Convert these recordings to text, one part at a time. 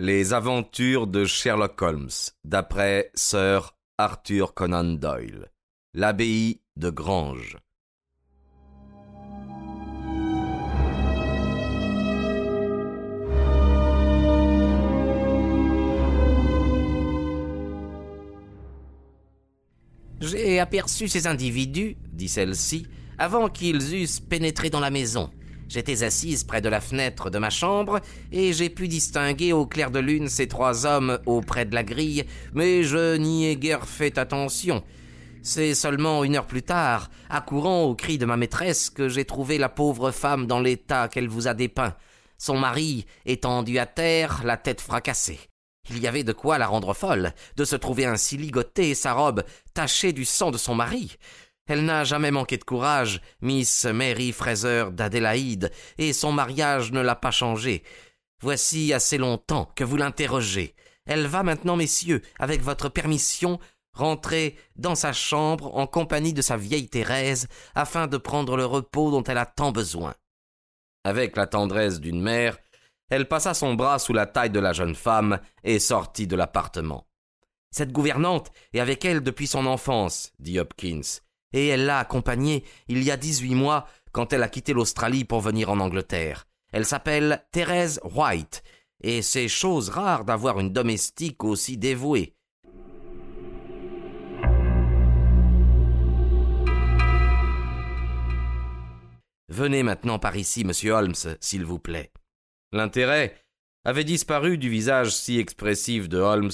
Les aventures de Sherlock Holmes, d'après Sir Arthur Conan Doyle. L'abbaye de Grange. J'ai aperçu ces individus, dit celle-ci, avant qu'ils eussent pénétré dans la maison. J'étais assise près de la fenêtre de ma chambre et j'ai pu distinguer au clair de lune ces trois hommes auprès de la grille, mais je n'y ai guère fait attention. C'est seulement une heure plus tard, accourant aux cris de ma maîtresse, que j'ai trouvé la pauvre femme dans l'état qu'elle vous a dépeint, son mari étendu à terre, la tête fracassée. Il y avait de quoi la rendre folle, de se trouver ainsi ligotée et sa robe tachée du sang de son mari. Elle n'a jamais manqué de courage, Miss Mary Fraser d'Adélaïde, et son mariage ne l'a pas changée. Voici assez longtemps que vous l'interrogez. Elle va maintenant, messieurs, avec votre permission, rentrer dans sa chambre en compagnie de sa vieille Thérèse, afin de prendre le repos dont elle a tant besoin. » Avec la tendresse d'une mère, elle passa son bras sous la taille de la jeune femme et sortit de l'appartement. « Cette gouvernante est avec elle depuis son enfance, » dit Hopkins. Et elle l'a accompagnée il y a 18 mois quand elle a quitté l'Australie pour venir en Angleterre. Elle s'appelle Thérèse White, et c'est chose rare d'avoir une domestique aussi dévouée. Venez maintenant par ici, monsieur Holmes, s'il vous plaît. L'intérêt avait disparu du visage si expressif de Holmes,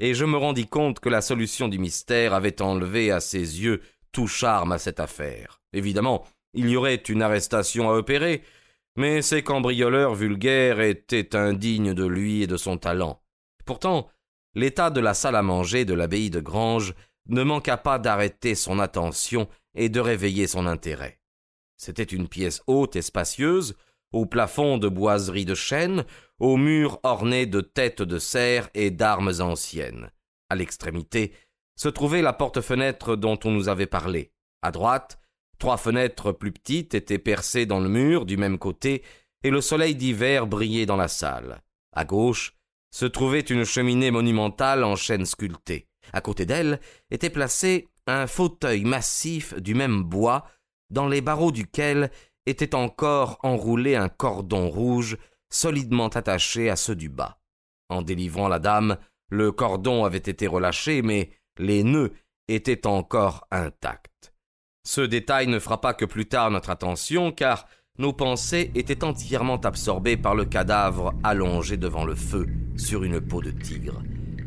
et je me rendis compte que la solution du mystère avait enlevé à ses yeux tout charme à cette affaire. Évidemment, il y aurait une arrestation à opérer, mais ces cambrioleurs vulgaires étaient indignes de lui et de son talent. Pourtant, l'état de la salle à manger de l'abbaye de Grange ne manqua pas d'arrêter son attention et de réveiller son intérêt. C'était une pièce haute et spacieuse, au plafond de boiseries de chêne, aux murs ornés de têtes de cerf et d'armes anciennes. À l'extrémité, se trouvait la porte-fenêtre dont on nous avait parlé. À droite, 3 fenêtres plus petites étaient percées dans le mur du même côté et le soleil d'hiver brillait dans la salle. À gauche, se trouvait une cheminée monumentale en chêne sculpté. À côté d'elle était placé un fauteuil massif du même bois, dans les barreaux duquel était encore enroulé un cordon rouge solidement attaché à ceux du bas. En délivrant la dame, le cordon avait été relâché, mais les nœuds étaient encore intacts. Ce détail ne frappa que plus tard notre attention, car nos pensées étaient entièrement absorbées par le cadavre allongé devant le feu sur une peau de tigre.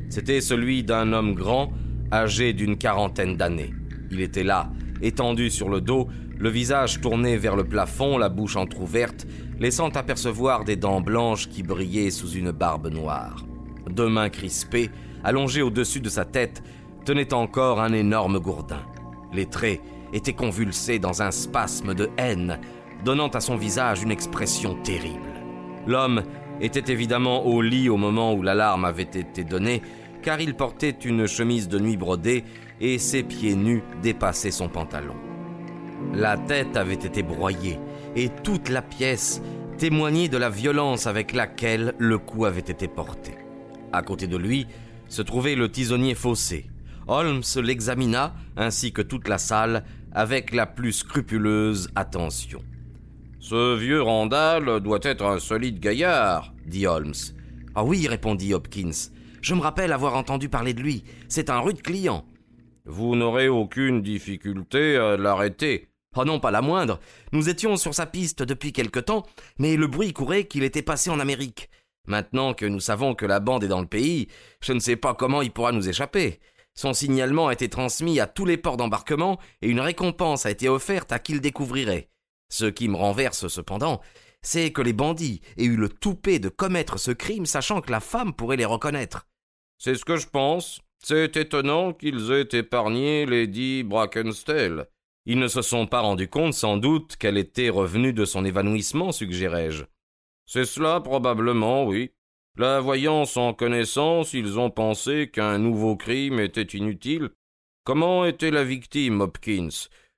C'était celui d'un homme grand, âgé d'une 40aine d'années. Il était là, étendu sur le dos, le visage tourné vers le plafond, la bouche entrouverte, laissant apercevoir des dents blanches qui brillaient sous une barbe noire. Deux mains crispées, allongées au-dessus de sa tête, tenait encore un énorme gourdin. Les traits étaient convulsés dans un spasme de haine, donnant à son visage une expression terrible. L'homme était évidemment au lit au moment où l'alarme avait été donnée, car il portait une chemise de nuit brodée et ses pieds nus dépassaient son pantalon. La tête avait été broyée et toute la pièce témoignait de la violence avec laquelle le coup avait été porté. À côté de lui se trouvait le tisonnier Fossé. Holmes l'examina, ainsi que toute la salle, avec la plus scrupuleuse attention. « Ce vieux Randall doit être un solide gaillard, » dit Holmes. « Ah oui, » répondit Hopkins. « Je me rappelle avoir entendu parler de lui. C'est un rude client. »« Vous n'aurez aucune difficulté à l'arrêter. »« Ah non, pas la moindre. Nous étions sur sa piste depuis quelque temps, mais le bruit courait qu'il était passé en Amérique. Maintenant que nous savons que la bande est dans le pays, je ne sais pas comment il pourra nous échapper. » Son signalement a été transmis à tous les ports d'embarquement et une récompense a été offerte à qui le découvrirait. Ce qui me renverse cependant, c'est que les bandits aient eu le toupet de commettre ce crime sachant que la femme pourrait les reconnaître. « C'est ce que je pense. C'est étonnant qu'ils aient épargné Lady Brackenstall. Ils ne se sont pas rendus compte sans doute qu'elle était revenue de son évanouissement, suggérais-je. « C'est cela probablement, oui. » La voyant sans connaissance, ils ont pensé qu'un nouveau crime était inutile. Comment était la victime, Hopkins?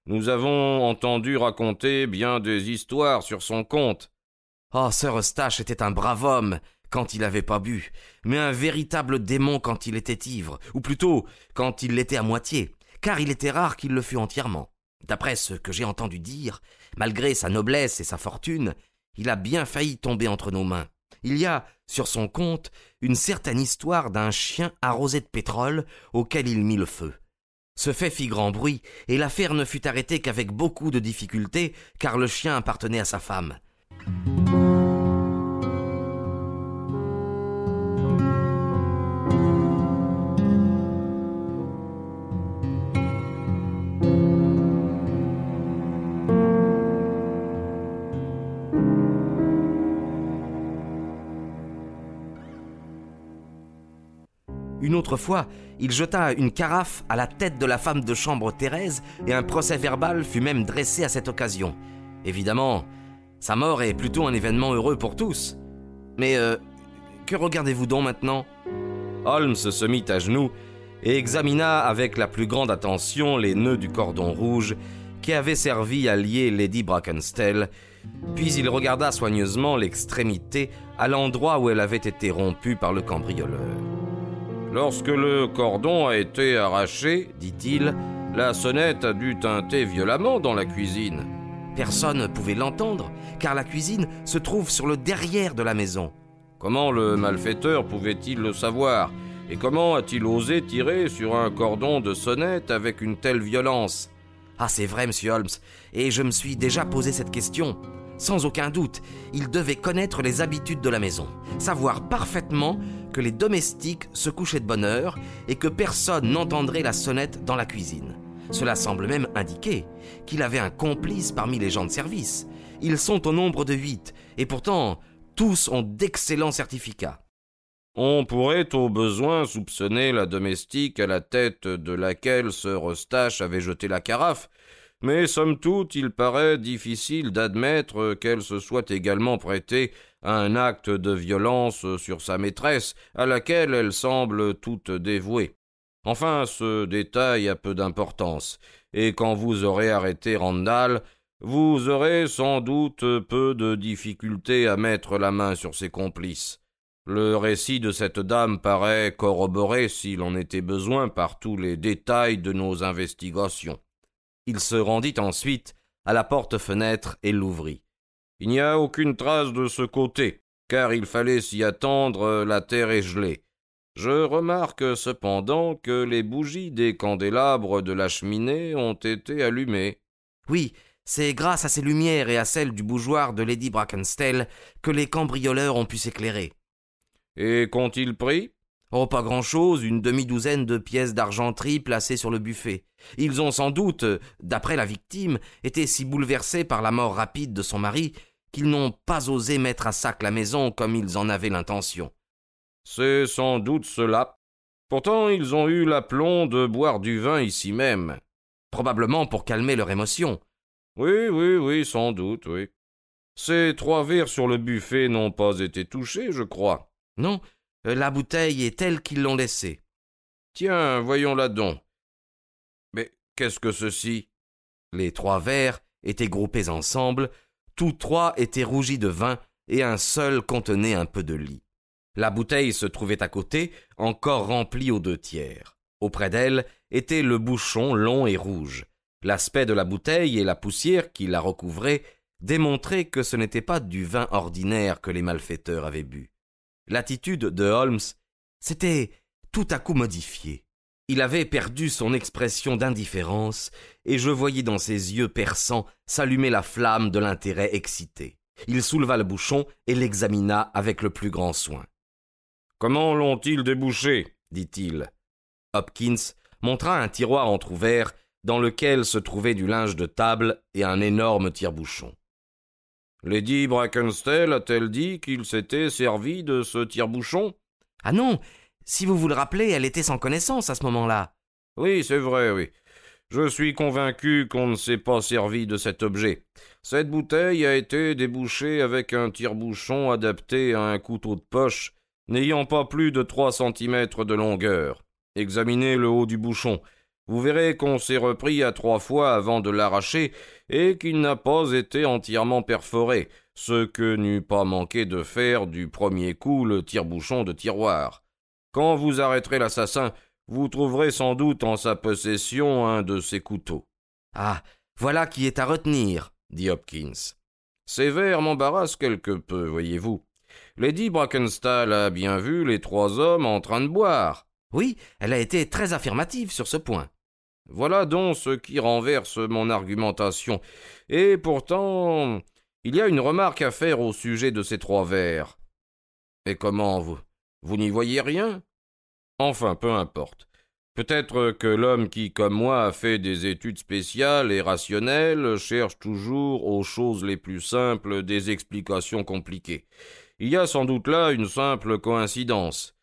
Nous avons entendu raconter bien des histoires sur son compte. « Oh, Sir Eustache était un brave homme, quand il n'avait pas bu, mais un véritable démon quand il était ivre, ou plutôt quand il l'était à moitié, car il était rare qu'il le fût entièrement. D'après ce que j'ai entendu dire, malgré sa noblesse et sa fortune, il a bien failli tomber entre nos mains. Il y a, sur son compte, une certaine histoire d'un chien arrosé de pétrole auquel il mit le feu. Ce fait fit grand bruit, et l'affaire ne fut arrêtée qu'avec beaucoup de difficultés, car le chien appartenait à sa femme. Une autre fois, il jeta une carafe à la tête de la femme de chambre Thérèse et un procès-verbal fut même dressé à cette occasion. Évidemment, sa mort est plutôt un événement heureux pour tous. Mais que regardez-vous donc maintenant ? Holmes se mit à genoux et examina avec la plus grande attention les nœuds du cordon rouge qui avait servi à lier Lady Brackenstall, puis il regarda soigneusement l'extrémité à l'endroit où elle avait été rompue par le cambrioleur. « Lorsque le cordon a été arraché, dit-il, la sonnette a dû tinter violemment dans la cuisine. » Personne ne pouvait l'entendre, car la cuisine se trouve sur le derrière de la maison. « Comment le malfaiteur pouvait-il le savoir ? Et comment a-t-il osé tirer sur un cordon de sonnette avec une telle violence ?»« Ah, c'est vrai, monsieur Holmes, et je me suis déjà posé cette question. » Sans aucun doute, il devait connaître les habitudes de la maison, savoir parfaitement que les domestiques se couchaient de bonne heure et que personne n'entendrait la sonnette dans la cuisine. Cela semble même indiquer qu'il avait un complice parmi les gens de service. Ils sont au nombre de 8 et pourtant, tous ont d'excellents certificats. On pourrait au besoin soupçonner la domestique à la tête de laquelle Sir Eustache avait jeté la carafe. Mais somme toute, il paraît difficile d'admettre qu'elle se soit également prêtée à un acte de violence sur sa maîtresse, à laquelle elle semble toute dévouée. Enfin, ce détail a peu d'importance, et quand vous aurez arrêté Randall, vous aurez sans doute peu de difficulté à mettre la main sur ses complices. Le récit de cette dame paraît corroboré, s'il en était besoin, par tous les détails de nos investigations. Il se rendit ensuite à la porte-fenêtre et l'ouvrit. Il n'y a aucune trace de ce côté, car il fallait s'y attendre, la terre est gelée. Je remarque cependant que les bougies des candélabres de la cheminée ont été allumées. Oui, c'est grâce à ces lumières et à celles du bougeoir de Lady Brackenstall que les cambrioleurs ont pu s'éclairer. Et qu'ont-ils pris ? Oh, pas grand-chose, une demi-douzaine de pièces d'argenterie placées sur le buffet. Ils ont sans doute, d'après la victime, été si bouleversés par la mort rapide de son mari qu'ils n'ont pas osé mettre à sac la maison comme ils en avaient l'intention. C'est sans doute cela. Pourtant, ils ont eu l'aplomb de boire du vin ici même. Probablement pour calmer leur émotion. Oui, sans doute, oui. Ces 3 verres sur le buffet n'ont pas été touchés, je crois. Non. La bouteille est telle qu'ils l'ont laissée. Tiens, voyons-la donc. Mais qu'est-ce que ceci ? Les 3 verres étaient groupés ensemble, tous 3 étaient rougis de vin et un seul contenait un peu de lie. La bouteille se trouvait à côté, encore remplie aux 2 tiers. Auprès d'elle était le bouchon long et rouge. L'aspect de la bouteille et la poussière qui la recouvrait démontraient que ce n'était pas du vin ordinaire que les malfaiteurs avaient bu. L'attitude de Holmes s'était tout à coup modifiée. Il avait perdu son expression d'indifférence et je voyais dans ses yeux perçants s'allumer la flamme de l'intérêt excité. Il souleva le bouchon et l'examina avec le plus grand soin. « Comment l'ont-ils débouché ? » dit-il. Hopkins montra un tiroir entrouvert dans lequel se trouvait du linge de table et un énorme tire-bouchon. « Lady Brackenstall a-t-elle dit qu'il s'était servi de ce tire-bouchon ?»« Ah non, si vous vous le rappelez, elle était sans connaissance à ce moment-là. »« Oui, c'est vrai, oui. Je suis convaincu qu'on ne s'est pas servi de cet objet. Cette bouteille a été débouchée avec un tire-bouchon adapté à un couteau de poche, n'ayant pas plus de 3 centimètres de longueur. Examinez le haut du bouchon. » Vous verrez qu'on s'est repris à 3 fois avant de l'arracher et qu'il n'a pas été entièrement perforé, ce que n'eût pas manqué de faire du premier coup le tire-bouchon de tiroir. Quand vous arrêterez l'assassin, vous trouverez sans doute en sa possession un de ses couteaux. « Ah, voilà qui est à retenir, » dit Hopkins. « Ces vers m'embarrassent quelque peu, voyez-vous. Lady Brackenstall a bien vu les trois hommes en train de boire. »« Oui, elle a été très affirmative sur ce point. » « Voilà donc ce qui renverse mon argumentation. Et pourtant, il y a une remarque à faire au sujet de ces trois vers. »« Et comment, vous n'y voyez rien ?» Enfin, peu importe. Peut-être que l'homme qui, comme moi, a fait des études spéciales et rationnelles cherche toujours aux choses les plus simples des explications compliquées. Il y a sans doute là une simple coïncidence.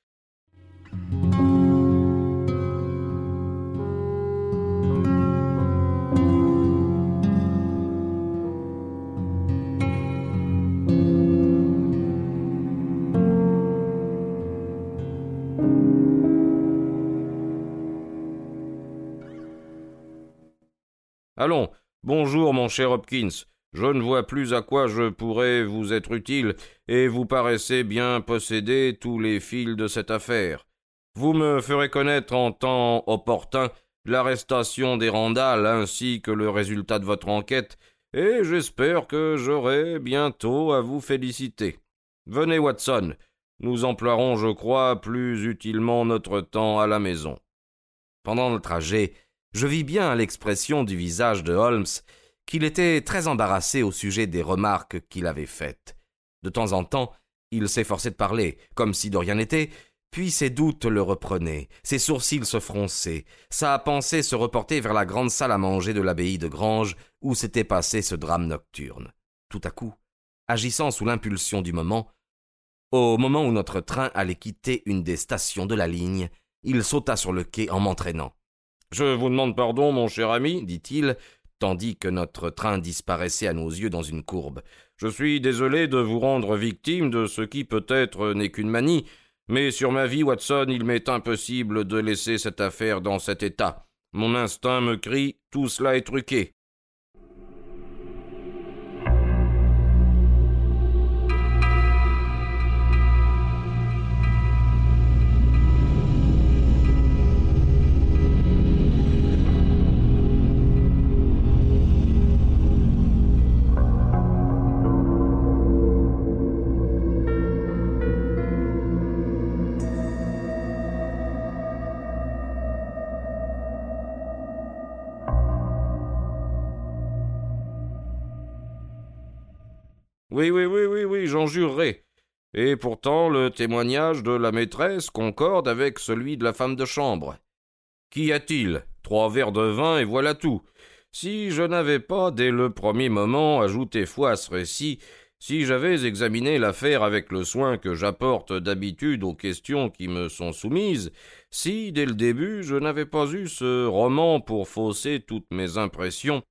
Allons, bonjour mon cher Hopkins, je ne vois plus à quoi je pourrais vous être utile, et vous paraissez bien posséder tous les fils de cette affaire. Vous me ferez connaître en temps opportun l'arrestation des Randall ainsi que le résultat de votre enquête, et j'espère que j'aurai bientôt à vous féliciter. Venez Watson, nous emploierons, je crois, plus utilement notre temps à la maison. Pendant le trajet, je vis bien à l'expression du visage de Holmes qu'il était très embarrassé au sujet des remarques qu'il avait faites. De temps en temps, il s'efforçait de parler, comme si de rien n'était, puis ses doutes le reprenaient, ses sourcils se fronçaient, sa pensée se reportait vers la grande salle à manger de l'abbaye de Grange où s'était passé ce drame nocturne. Tout à coup, agissant sous l'impulsion du moment, au moment où notre train allait quitter une des stations de la ligne, il sauta sur le quai en m'entraînant. « Je vous demande pardon, mon cher ami, » dit-il, tandis que notre train disparaissait à nos yeux dans une courbe. « Je suis désolé de vous rendre victime de ce qui peut-être n'est qu'une manie, mais sur ma vie, Watson, il m'est impossible de laisser cette affaire dans cet état. Mon instinct me crie « tout cela est truqué ». Oui, j'en jurerai. Et pourtant, le témoignage de la maîtresse concorde avec celui de la femme de chambre. Qu'y a-t-il ? 3 verres de vin et voilà tout. Si je n'avais pas, dès le premier moment, ajouté foi à ce récit, si j'avais examiné l'affaire avec le soin que j'apporte d'habitude aux questions qui me sont soumises, si, dès le début, je n'avais pas eu ce roman pour fausser toutes mes impressions,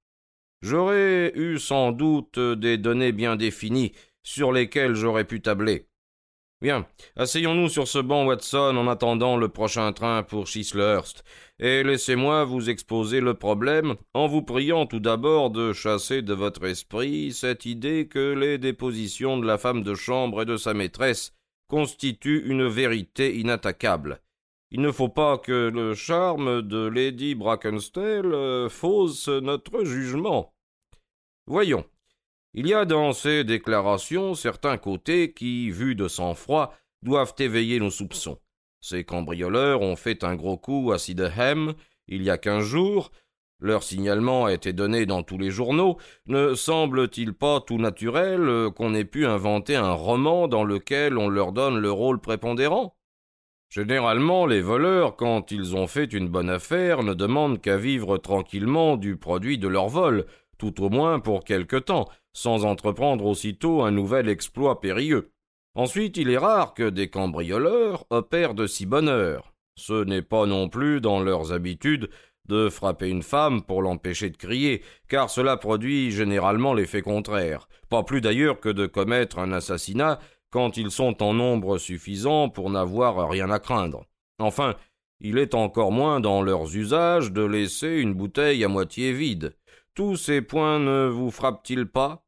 j'aurais eu sans doute des données bien définies sur lesquelles j'aurais pu tabler. Bien, asseyons-nous sur ce banc, Watson, en attendant le prochain train pour Chislehurst, et laissez-moi vous exposer le problème en vous priant tout d'abord de chasser de votre esprit cette idée que les dépositions de la femme de chambre et de sa maîtresse constituent une vérité inattaquable. Il ne faut pas que le charme de Lady Brackenstall fausse notre jugement. Voyons, il y a dans ces déclarations certains côtés qui, vus de sang-froid, doivent éveiller nos soupçons. Ces cambrioleurs ont fait un gros coup à Sydenham il y a 15 jours, leur signalement a été donné dans tous les journaux, ne semble-t-il pas tout naturel qu'on ait pu inventer un roman dans lequel on leur donne le rôle prépondérant ? Généralement, les voleurs, quand ils ont fait une bonne affaire, ne demandent qu'à vivre tranquillement du produit de leur vol, tout au moins pour quelque temps, sans entreprendre aussitôt un nouvel exploit périlleux. Ensuite, il est rare que des cambrioleurs opèrent de si bonne heure. Ce n'est pas non plus dans leurs habitudes de frapper une femme pour l'empêcher de crier, car cela produit généralement l'effet contraire. Pas plus d'ailleurs que de commettre un assassinat, quand ils sont en nombre suffisant pour n'avoir rien à craindre. Enfin, il est encore moins dans leurs usages de laisser une bouteille à moitié vide. Tous ces points ne vous frappent-ils pas ?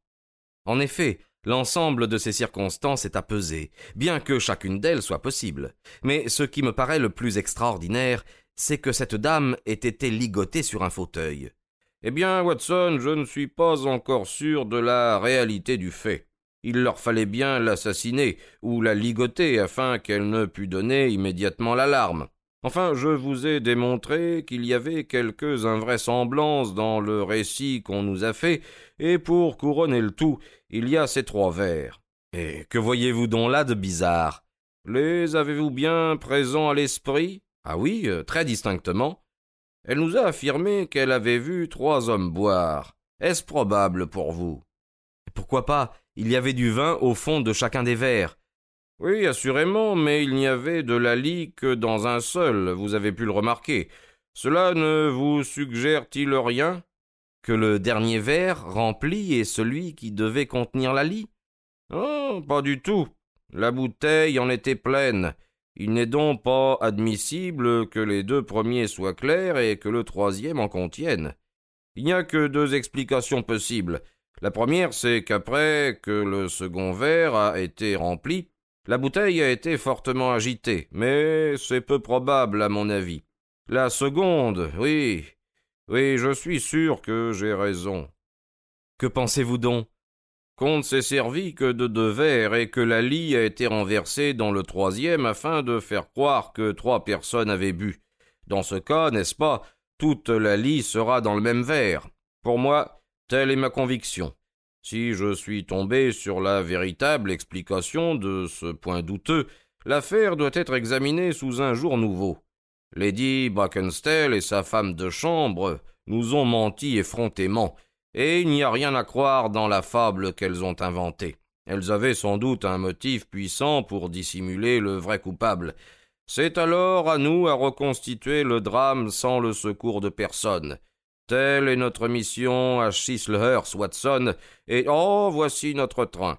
En effet, L'ensemble de ces circonstances est à peser, bien que chacune d'elles soit possible. Mais ce qui me paraît le plus extraordinaire, c'est que cette dame ait été ligotée sur un fauteuil. « Eh bien, Watson, je ne suis pas encore sûr de la réalité du fait. Il leur fallait bien l'assassiner ou la ligoter afin qu'elle ne pût donner immédiatement l'alarme. Enfin, je vous ai démontré qu'il y avait quelques invraisemblances dans le récit qu'on nous a fait, et pour couronner le tout, il y a ces trois vers. Et que voyez-vous donc là de bizarre? Les avez-vous bien présents à l'esprit? Ah oui, très distinctement. Elle nous a affirmé qu'elle avait vu trois hommes boire. Est-ce probable pour vous? Pourquoi pas? Il y avait du vin au fond de chacun des verres. Oui, assurément, mais il n'y avait de la lie que dans un seul, vous avez pu le remarquer. Cela ne vous suggère-t-il rien? Que le dernier verre rempli est celui qui devait contenir la lie? Oh, pas du tout. La bouteille en était pleine. Il n'est donc pas admissible que les deux premiers soient clairs et que le troisième en contienne. Il n'y a que deux explications possibles. La première, c'est qu'après que le second verre a été rempli, la bouteille a été fortement agitée, mais c'est peu probable à mon avis. La seconde, oui, je suis sûr que j'ai raison. Que pensez-vous donc? Qu'on ne s'est servi que de deux verres et que la lie a été renversée dans le troisième afin de faire croire que trois personnes avaient bu. Dans ce cas, n'est-ce pas, toute la lie sera dans le même verre. Pour moi, telle est ma conviction. Si je suis tombé sur la véritable explication de ce point douteux, l'affaire doit être examinée sous un jour nouveau. Lady Brackenstall et sa femme de chambre nous ont menti effrontément, et il n'y a rien à croire dans la fable qu'elles ont inventée. Elles avaient sans doute un motif puissant pour dissimuler le vrai coupable. C'est alors à nous à reconstituer le drame sans le secours de personne. Telle est notre mission à Chislehurst, Watson, et oh, voici notre train.